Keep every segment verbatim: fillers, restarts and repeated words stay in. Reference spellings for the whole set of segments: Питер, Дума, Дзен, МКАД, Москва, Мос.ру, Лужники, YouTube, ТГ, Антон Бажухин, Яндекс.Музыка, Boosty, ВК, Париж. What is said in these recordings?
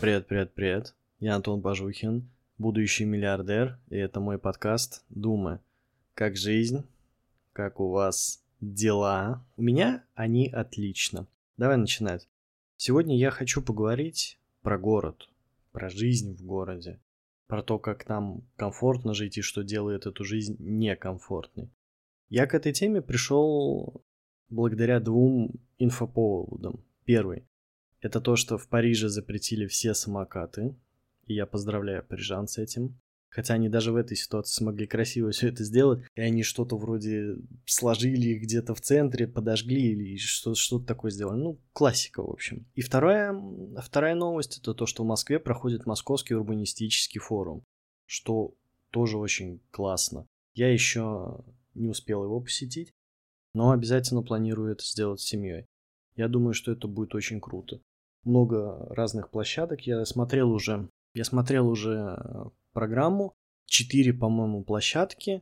Привет, привет, привет. Я Антон Бажухин, будущий миллиардер, и это мой подкаст «Дума». Как жизнь? Как у вас дела? У меня они отлично. Давай начинать. Сегодня я хочу поговорить про город, про жизнь в городе, про то, как нам комфортно жить и что делает эту жизнь некомфортной. Я к этой теме пришел благодаря двум инфоповодам. Первый – это то, что в Париже запретили все самокаты, и я поздравляю парижан с этим. Хотя они даже в этой ситуации смогли красиво все это сделать, и они что-то вроде сложили их где-то в центре, подожгли или что- что-то такое сделали. Ну, классика, в общем. И вторая, вторая новость – это то, что в Москве проходит Московский урбанистический форум, что тоже очень классно. Я еще не успел его посетить, но обязательно планирую это сделать с семьей. Я думаю, что это будет очень круто. Много разных площадок. Я смотрел уже, я смотрел уже программу. Четыре, по-моему, площадки.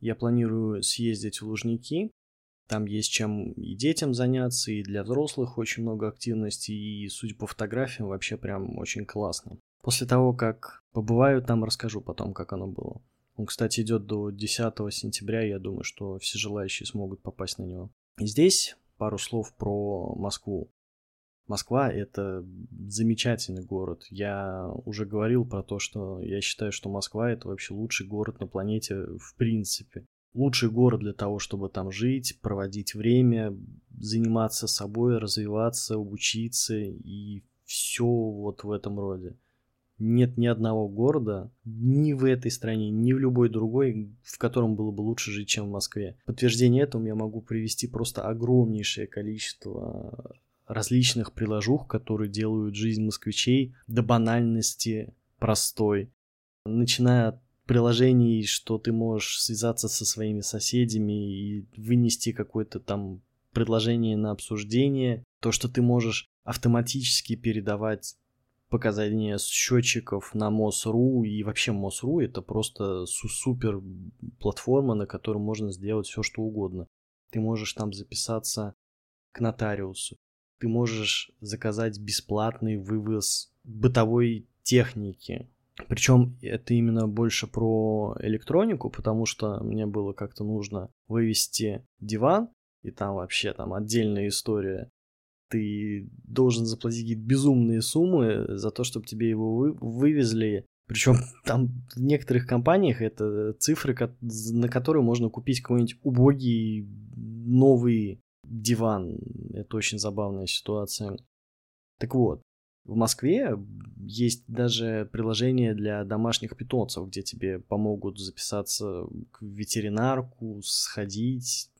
Я планирую съездить в Лужники. Там есть чем и детям заняться, и для взрослых очень много активностей. И, судя по фотографиям, вообще прям очень классно. После того, как побываю там, расскажу потом, как оно было. Он, кстати, идет до десятого сентября, я думаю, что все желающие смогут попасть на него. И здесь пару слов про Москву. Москва – это замечательный город. Я уже говорил про то, что я считаю, что Москва – это вообще лучший город на планете в принципе. Лучший город для того, чтобы там жить, проводить время, заниматься собой, развиваться, учиться и все вот в этом роде. Нет ни одного города, ни в этой стране, ни в любой другой, в котором было бы лучше жить, чем в Москве. В подтверждение этому я могу привести просто огромнейшее количество различных приложух, которые делают жизнь москвичей до банальности простой. Начиная от приложений, что ты можешь связаться со своими соседями и вынести какое-то там предложение на обсуждение, то, что ты можешь автоматически передавать показания с счетчиков на Мос.ру, и вообще Мос.ру — это просто супер платформа, на которой можно сделать все что угодно. Ты можешь там записаться к нотариусу, ты можешь заказать бесплатный вывоз бытовой техники. Причем это именно больше про электронику, потому что мне было как-то нужно вывести диван, и там вообще там отдельная история. Ты должен заплатить какие-то безумные суммы за то, чтобы тебе его вы- вывезли. Причем там в некоторых компаниях это цифры, на которые можно купить какой-нибудь убогий новый диван. Это очень забавная ситуация. Так вот, в Москве есть даже приложение для домашних питомцев, где тебе помогут записаться к ветеринарку, сходить.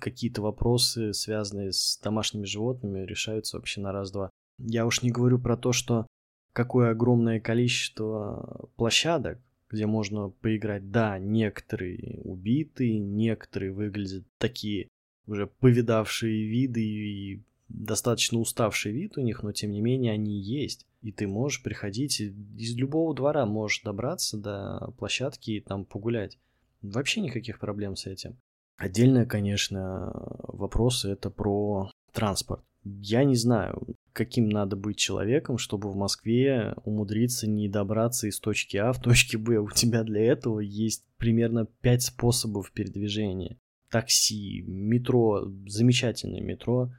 Какие-то вопросы, связанные с домашними животными, решаются вообще на раз-два. Я уж не говорю про то, что какое огромное количество площадок, где можно поиграть. Да, некоторые убиты, некоторые выглядят такие уже повидавшие виды и достаточно уставший вид у них, но тем не менее они есть. И ты можешь приходить, из любого двора можешь добраться до площадки и там погулять. Вообще никаких проблем с этим. Отдельно, конечно, вопросы – это про транспорт. Я не знаю, каким надо быть человеком, чтобы в Москве умудриться не добраться из точки А в точке Б. У тебя для этого есть примерно пять способов передвижения. Такси, метро, замечательное метро.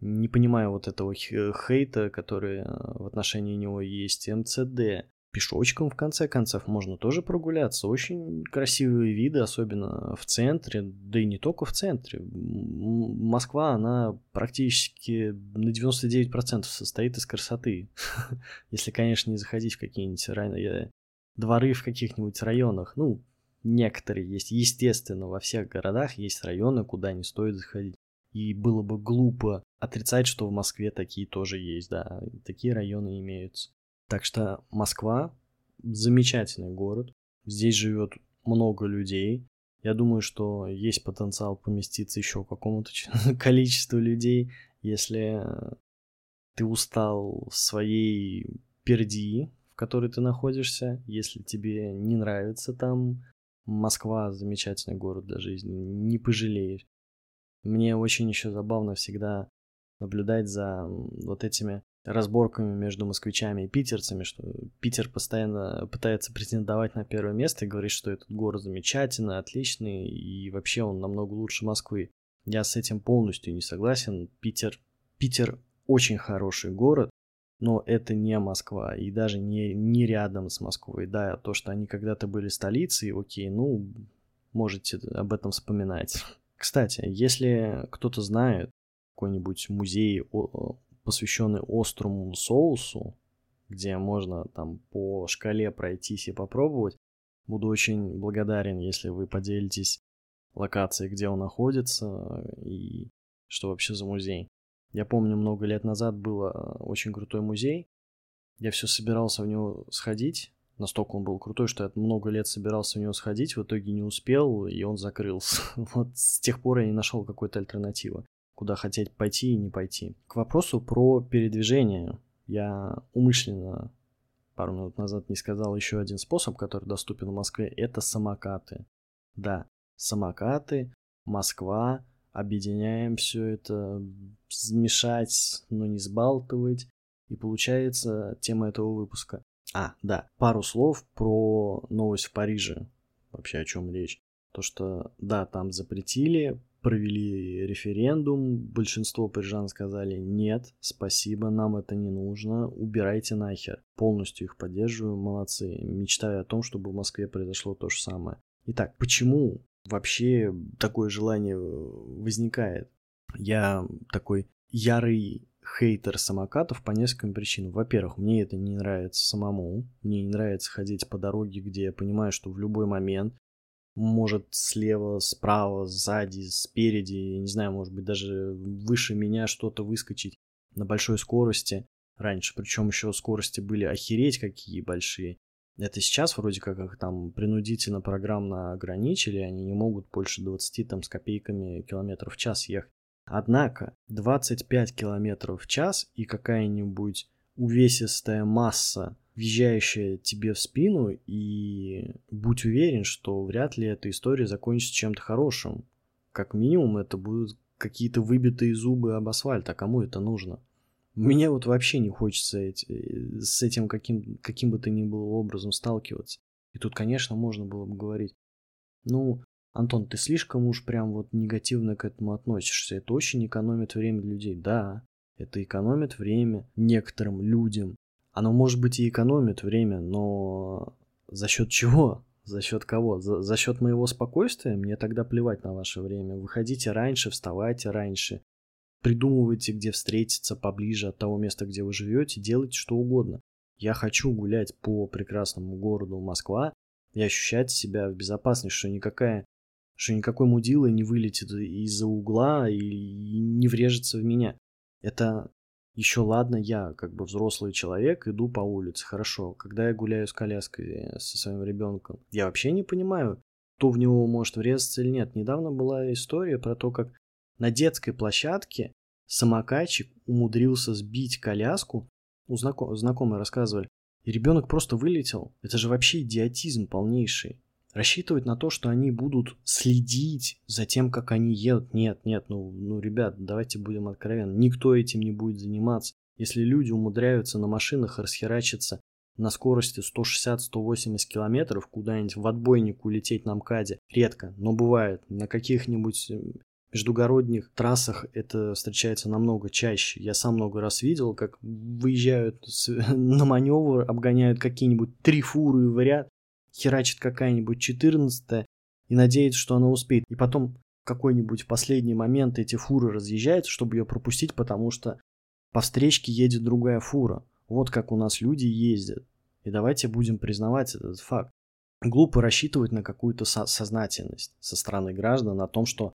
Не понимаю вот этого хейта, который в отношении него есть, эм цэ дэ. Пешочком, в конце концов, можно тоже прогуляться. Очень красивые виды, особенно в центре, да и не только в центре. Москва, она практически на девяносто девять процентов состоит из красоты. Если, конечно, не заходить в какие-нибудь дворы в каких-нибудь районах. Ну, некоторые есть. Естественно, во всех городах есть районы, куда не стоит заходить. И было бы глупо отрицать, что в Москве такие тоже есть, да. Такие районы имеются. Так что Москва – замечательный город, здесь живет много людей. Я думаю, что есть потенциал поместиться еще какому-то количеству людей, если ты устал в своей перди, в которой ты находишься, если тебе не нравится там. Москва – замечательный город для жизни, не пожалеешь. Мне очень еще забавно всегда наблюдать за вот этими разборками между москвичами и питерцами, что Питер постоянно пытается претендовать на первое место и говорит, что этот город замечательный, отличный, и вообще он намного лучше Москвы. Я с этим полностью не согласен. Питер, Питер очень хороший город, но это не Москва, и даже не, не рядом с Москвой. Да, то, что они когда-то были столицей, окей, ну, можете об этом вспоминать. Кстати, если кто-то знает какой-нибудь музей, посвященный острому соусу, где можно там по шкале пройтись и попробовать. Буду очень благодарен, если вы поделитесь локацией, где он находится и что вообще за музей. Я помню, много лет назад был очень крутой музей. Я все собирался в него сходить. Настолько он был крутой, что я много лет собирался в него сходить, в итоге не успел, и он закрылся. Вот с тех пор я не нашел какой-то альтернативы, куда хотеть пойти и не пойти. К вопросу про передвижение. Я умышленно пару минут назад не сказал еще один способ, который доступен в Москве. Это самокаты. Да, самокаты, Москва. Объединяем все это, смешать, но не сбалтывать. И получается тема этого выпуска. А, да, пару слов про новость в Париже. Вообще о чем речь. То, что да, там запретили, провели референдум, большинство парижан сказали «нет, спасибо, нам это не нужно, убирайте нахер». Полностью их поддерживаю, молодцы. Мечтаю о том, чтобы в Москве произошло то же самое. Итак, почему вообще такое желание возникает? Я такой ярый хейтер самокатов по нескольким причинам. Во-первых, мне это не нравится самому. Мне не нравится ходить по дороге, где я понимаю, что в любой момент может слева, справа, сзади, спереди, я не знаю, может быть, даже выше меня что-то выскочить на большой скорости раньше. Причем еще скорости были охереть какие большие. Это сейчас вроде как их там принудительно программно ограничили, они не могут больше двадцати там с копейками километров в час ехать. Однако двадцать пять километров в час и какая-нибудь увесистая масса, въезжающая тебе в спину, и будь уверен, что вряд ли эта история закончится чем-то хорошим. Как минимум, это будут какие-то выбитые зубы об асфальт, а кому это нужно? Мне вот вообще не хочется эти, с этим каким, каким бы то ни было образом сталкиваться. И тут, конечно, можно было бы говорить, ну, Антон, ты слишком уж прям вот негативно к этому относишься, это очень экономит время людей. Да, это экономит время некоторым людям. Оно, может быть, и экономит время, но за счет чего? За счет кого? За, за счет моего спокойствия? Мне тогда плевать на ваше время. Выходите раньше, вставайте раньше, придумывайте, где встретиться поближе от того места, где вы живете, делайте что угодно. Я хочу гулять по прекрасному городу Москва и ощущать себя в безопасности, что никакая, что никакой мудила не вылетит из-за угла и не врежется в меня. Это... Еще ладно, я как бы взрослый человек, иду по улице, хорошо. Когда я гуляю с коляской, со своим ребенком, я вообще не понимаю, кто в него может врезаться или нет. Недавно была история про то, как на детской площадке самокатчик умудрился сбить коляску. Ну, знаком... знакомые рассказывали. И ребенок просто вылетел. Это же вообще идиотизм полнейший. Рассчитывать на то, что они будут следить за тем, как они едут. Нет, нет, ну, ну, ребят, давайте будем откровенны. Никто этим не будет заниматься. Если люди умудряются на машинах расхерачиться на скорости сто шестьдесят - сто восемьдесят километров, куда-нибудь в отбойник улететь на МКАДе, редко, но бывает. На каких-нибудь междугородних трассах это встречается намного чаще. Я сам много раз видел, как выезжают на маневр, обгоняют какие-нибудь три фуры в ряд, херачит какая-нибудь четырнадцатая и надеется, что она успеет. И потом в какой-нибудь последний момент эти фуры разъезжаются, чтобы ее пропустить, потому что по встречке едет другая фура. Вот как у нас люди ездят. И давайте будем признавать этот факт. Глупо рассчитывать на какую-то со- сознательность со стороны граждан о том, что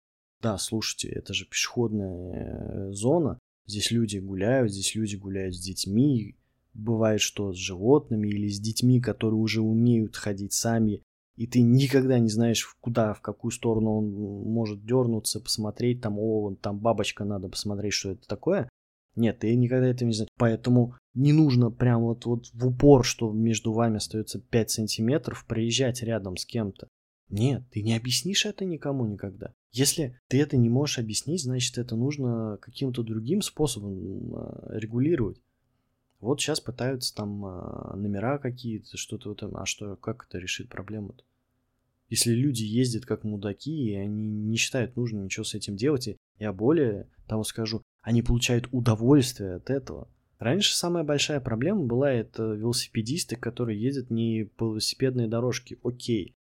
да, слушайте, это же пешеходная зона, здесь люди гуляют, здесь люди гуляют с детьми, бывает, что с животными или с детьми, которые уже умеют ходить сами, и ты никогда не знаешь, куда, в какую сторону он может дернуться, посмотреть, там, о, вон, там бабочка, надо посмотреть, что это такое. Нет, ты никогда этого не знаешь. Поэтому не нужно прям вот, вот в упор, что между вами остается пять сантиметров, проезжать рядом с кем-то. Нет, ты не объяснишь это никому никогда. Если ты это не можешь объяснить, значит, это нужно каким-то другим способом регулировать. Вот сейчас пытаются там номера какие-то, что-то вот, а что, как это решит проблему-то? Если люди ездят как мудаки, и они не считают нужным ничего с этим делать, и я более того скажу, они получают удовольствие от этого. Раньше самая большая проблема была это велосипедисты, которые ездят не по велосипедной дорожке. Окей,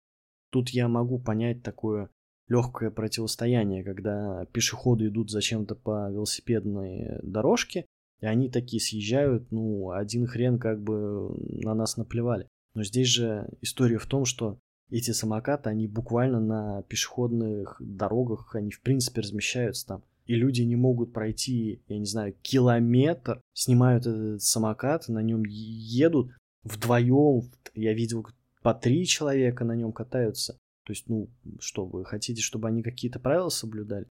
тут я могу понять такое легкое противостояние, когда пешеходы идут зачем-то по велосипедной дорожке, и они такие съезжают, ну, один хрен как бы на нас наплевали. Но здесь же история в том, что эти самокаты, они буквально на пешеходных дорогах, они в принципе размещаются там. И люди не могут пройти, я не знаю, километр, снимают этот самокат, на нем едут вдвоем. Я видел, по три человека на нем катаются. То есть, ну, что, вы хотите, чтобы они какие-то правила соблюдали?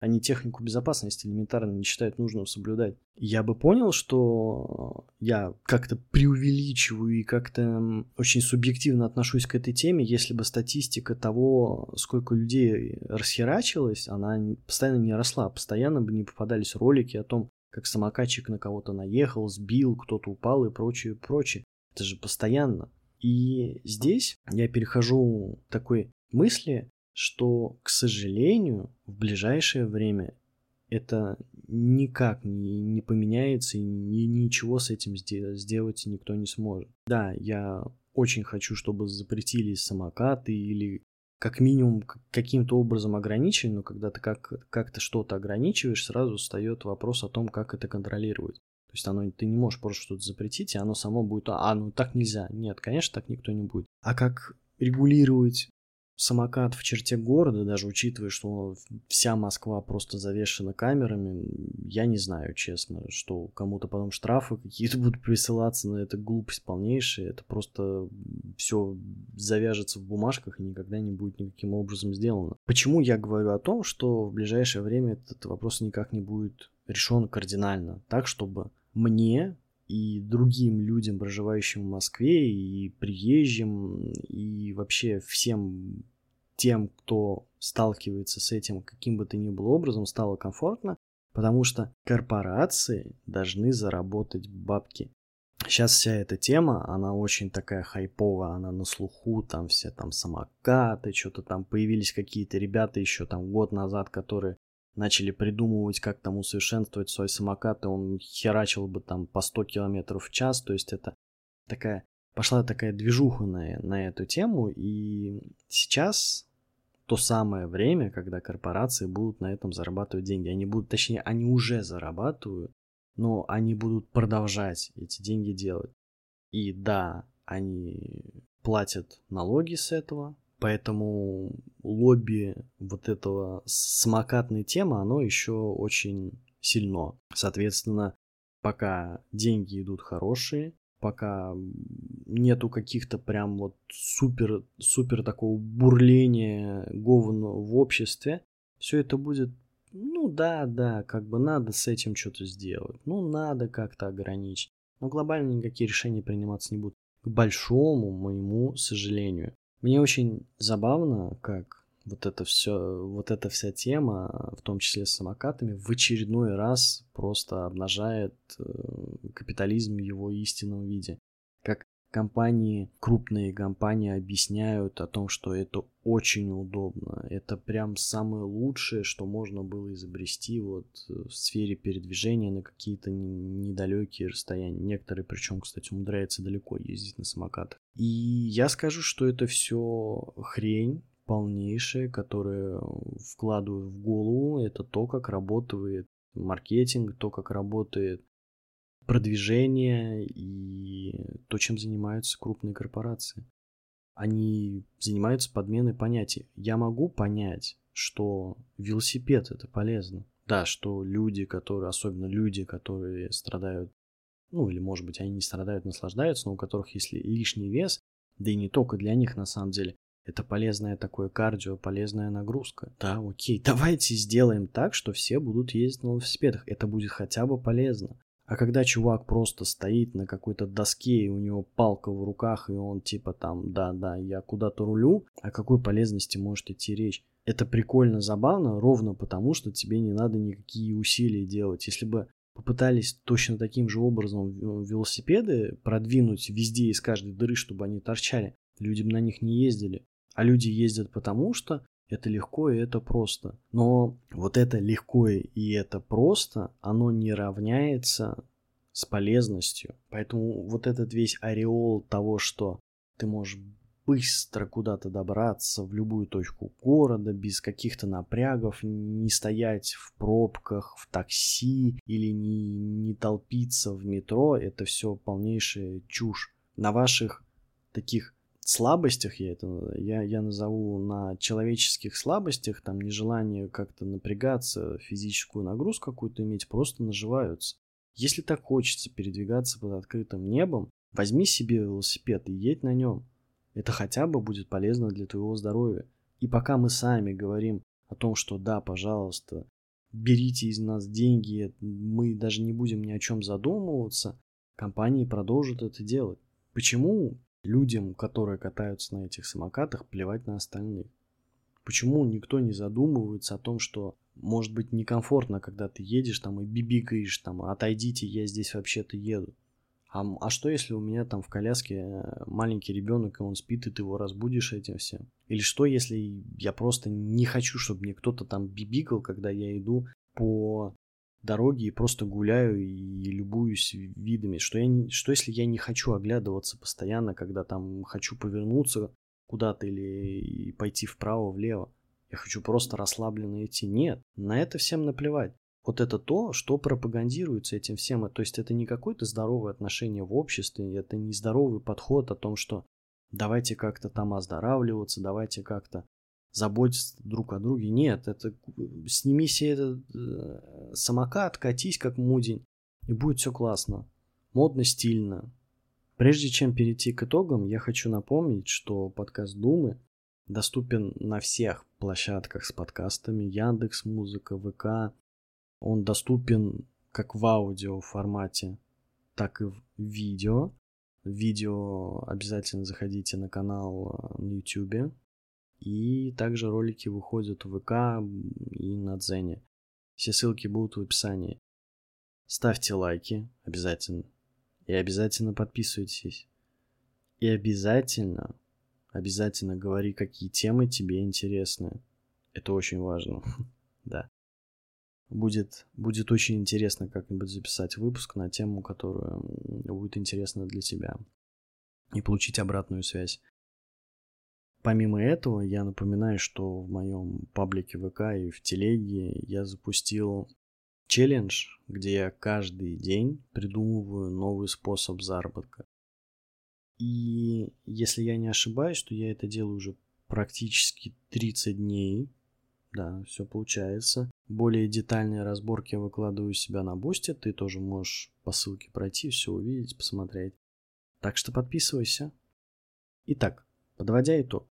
Они технику безопасности элементарно не считают нужным соблюдать. Я бы понял, что я как-то преувеличиваю и как-то очень субъективно отношусь к этой теме, если бы статистика того, сколько людей расхерачилось, она постоянно не росла, постоянно бы не попадались ролики о том, как самокатчик на кого-то наехал, сбил, кто-то упал и прочее, прочее. Это же постоянно. И здесь я перехожу к такой мысли, что, к сожалению, в ближайшее время это никак не, не поменяется, и ни, ничего с этим сдел- сделать никто не сможет. Да, я очень хочу, чтобы запретили самокаты или как минимум к- каким-то образом ограничили, но когда ты как, как-то что-то ограничиваешь, сразу встает вопрос о том, как это контролировать. То есть оно, ты не можешь просто что-то запретить, и оно само будет, а, ну так нельзя. Нет, конечно, так никто не будет. А как регулировать самокат в черте города, даже учитывая, что вся Москва просто завешена камерами, я не знаю, честно, что кому-то потом штрафы какие-то будут присылаться, но это глупость полнейшая, это просто все завяжется в бумажках и никогда не будет никаким образом сделано. Почему я говорю о том, что в ближайшее время этот вопрос никак не будет решен кардинально, так, чтобы мне и другим людям, проживающим в Москве, и приезжим, и вообще всем тем, кто сталкивается с этим каким бы то ни было образом, стало комфортно, потому что корпорации должны заработать бабки. Сейчас вся эта тема, она очень такая хайповая, она на слуху, там все там самокаты, что-то там появились какие-то ребята еще там год назад, которые начали придумывать, как там усовершенствовать свой самокат, и он херачил бы там по сто километров в час, то есть это такая, пошла такая движуха на, на эту тему, и сейчас то самое время, когда корпорации будут на этом зарабатывать деньги, они будут, точнее, они уже зарабатывают, но они будут продолжать эти деньги делать, и да, они платят налоги с этого. Поэтому лобби вот этого самокатной темы, оно еще очень сильно. Соответственно, пока деньги идут хорошие, пока нету каких-то прям вот супер-супер такого бурления говна в обществе, все это будет, ну да-да, как бы надо с этим что-то сделать, ну надо как-то ограничить. Но глобально никакие решения приниматься не будут, к большому моему сожалению. Мне очень забавно, как вот это все, вот эта вся тема, в том числе с самокатами, в очередной раз просто обнажает капитализм в его истинном виде. Как компании, крупные компании объясняют о том, что это очень удобно. Это прям самое лучшее, что можно было изобрести вот в сфере передвижения на какие-то недалекие расстояния. Некоторые, причем, кстати, умудряются далеко ездить на самокатах. И я скажу, что это все хрень полнейшая, которую вкладывают в голову. Это то, как работает маркетинг, то, как работает продвижение и то, чем занимаются крупные корпорации. Они занимаются подменой понятий. Я могу понять, что велосипед – это полезно. Да, что люди, которые, особенно люди, которые страдают, ну или, может быть, они не страдают, наслаждаются, но у которых есть лишний вес, да и не только для них, на самом деле, это полезное такое кардио, полезная нагрузка. Да, окей, давайте сделаем так, что все будут ездить на велосипедах. Это будет хотя бы полезно. А когда чувак просто стоит на какой-то доске, и у него палка в руках, и он типа там, да-да, я куда-то рулю, о какой полезности может идти речь? Это прикольно, забавно, ровно потому, что тебе не надо никакие усилия делать. Если бы попытались точно таким же образом велосипеды продвинуть везде из каждой дыры, чтобы они торчали. Люди на них не ездили. А люди ездят потому, что это легко и это просто. Но вот это легко и это просто, оно не равняется с полезностью. Поэтому вот этот весь ореол того, что ты можешь быстро куда-то добраться в любую точку города, без каких-то напрягов, не стоять в пробках, в такси или не, не толпиться в метро, это все полнейшая чушь. На ваших таких слабостях, я это я, я назову на человеческих слабостях, там нежелание как-то напрягаться, физическую нагрузку какую-то иметь, просто наживаются. Если так хочется передвигаться под открытым небом, возьми себе велосипед и едь на нем. Это хотя бы будет полезно для твоего здоровья. И пока мы сами говорим о том, что да, пожалуйста, берите из нас деньги, мы даже не будем ни о чем задумываться, компании продолжат это делать. Почему людям, которые катаются на этих самокатах, плевать на остальных? Почему никто не задумывается о том, что может быть некомфортно, когда ты едешь там и бибикаешь, там, отойдите, я здесь вообще-то еду. А, а что, если у меня там в коляске маленький ребенок, и он спит, и ты его разбудишь этим всем? Или что, если я просто не хочу, чтобы мне кто-то там бибикал, когда я иду по дороге и просто гуляю и любуюсь видами? Что, я не, что, если я не хочу оглядываться постоянно, когда там хочу повернуться куда-то или пойти вправо-влево? Я хочу просто расслабленно идти. Нет, на это всем наплевать. Вот это то, что пропагандируется этим всем. То есть это не какое-то здоровое отношение в обществе, это не здоровый подход о том, что давайте как-то там оздоравливаться, давайте как-то заботиться друг о друге. Нет, это сними себе этот э, самокат, катись как мудень, и будет все классно, модно, стильно. Прежде чем перейти к итогам, я хочу напомнить, что подкаст «Думы» доступен на всех площадках с подкастами: Яндекс.Музыка, ВК. Он доступен как в аудио формате, так и в видео. В видео обязательно заходите на канал на YouTube. И также ролики выходят в ВК и на Дзене. Все ссылки будут в описании. Ставьте лайки обязательно. И обязательно подписывайтесь. И обязательно, обязательно говори, какие темы тебе интересны. Это очень важно. Да. Будет, будет очень интересно как-нибудь записать выпуск на тему, которая будет интересна для тебя, и получить обратную связь. Помимо этого, я напоминаю, что в моем паблике ВК и в телеге я запустил челлендж, где я каждый день придумываю новый способ заработка. И если я не ошибаюсь, то я это делаю уже практически тридцать дней. Да, все получается. Более детальные разборки я выкладываю у себя на Boosty. Ты тоже можешь по ссылке пройти, все увидеть, посмотреть. Так что подписывайся. Итак, подводя итог.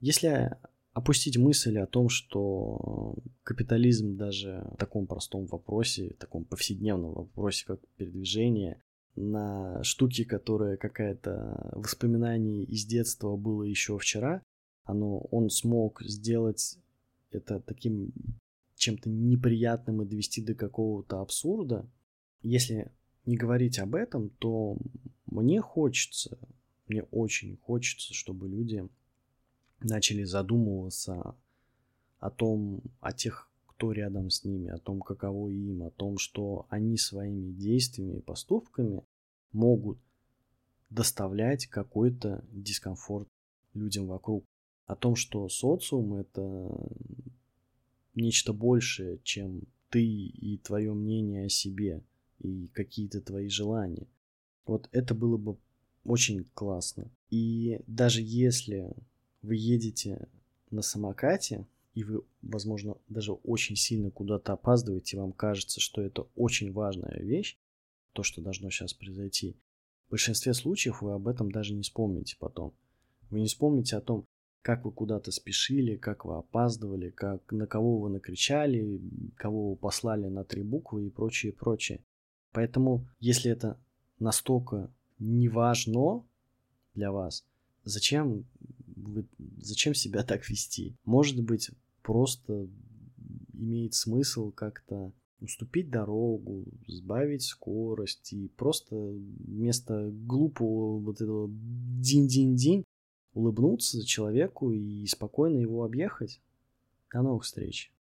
Если опустить мысль о том, что капитализм даже в таком простом вопросе, в таком повседневном вопросе, как передвижение, на штуки, которые какое-то воспоминание из детства было еще вчера, оно, он смог сделать это таким чем-то неприятным и довести до какого-то абсурда. Если не говорить об этом, то мне хочется, мне очень хочется, чтобы люди начали задумываться о том, о тех, кто рядом с ними, о том, каково им, о том, что они своими действиями и поступками могут доставлять какой-то дискомфорт людям вокруг. О том, что социум – это нечто большее, чем ты и твое мнение о себе, и какие-то твои желания. Вот это было бы очень классно. И даже если вы едете на самокате, и вы, возможно, даже очень сильно куда-то опаздываете, вам кажется, что это очень важная вещь, то, что должно сейчас произойти, в большинстве случаев вы об этом даже не вспомните потом. Вы не вспомните о том, как вы куда-то спешили, как вы опаздывали, как, на кого вы накричали, кого вы послали на три буквы и прочее, прочее. Поэтому, если это настолько не важно для вас, зачем, вы, зачем себя так вести? Может быть, просто имеет смысл как-то уступить дорогу, сбавить скорость и просто вместо глупого вот этого динь-динь-динь улыбнуться человеку и спокойно его объехать. До новых встреч.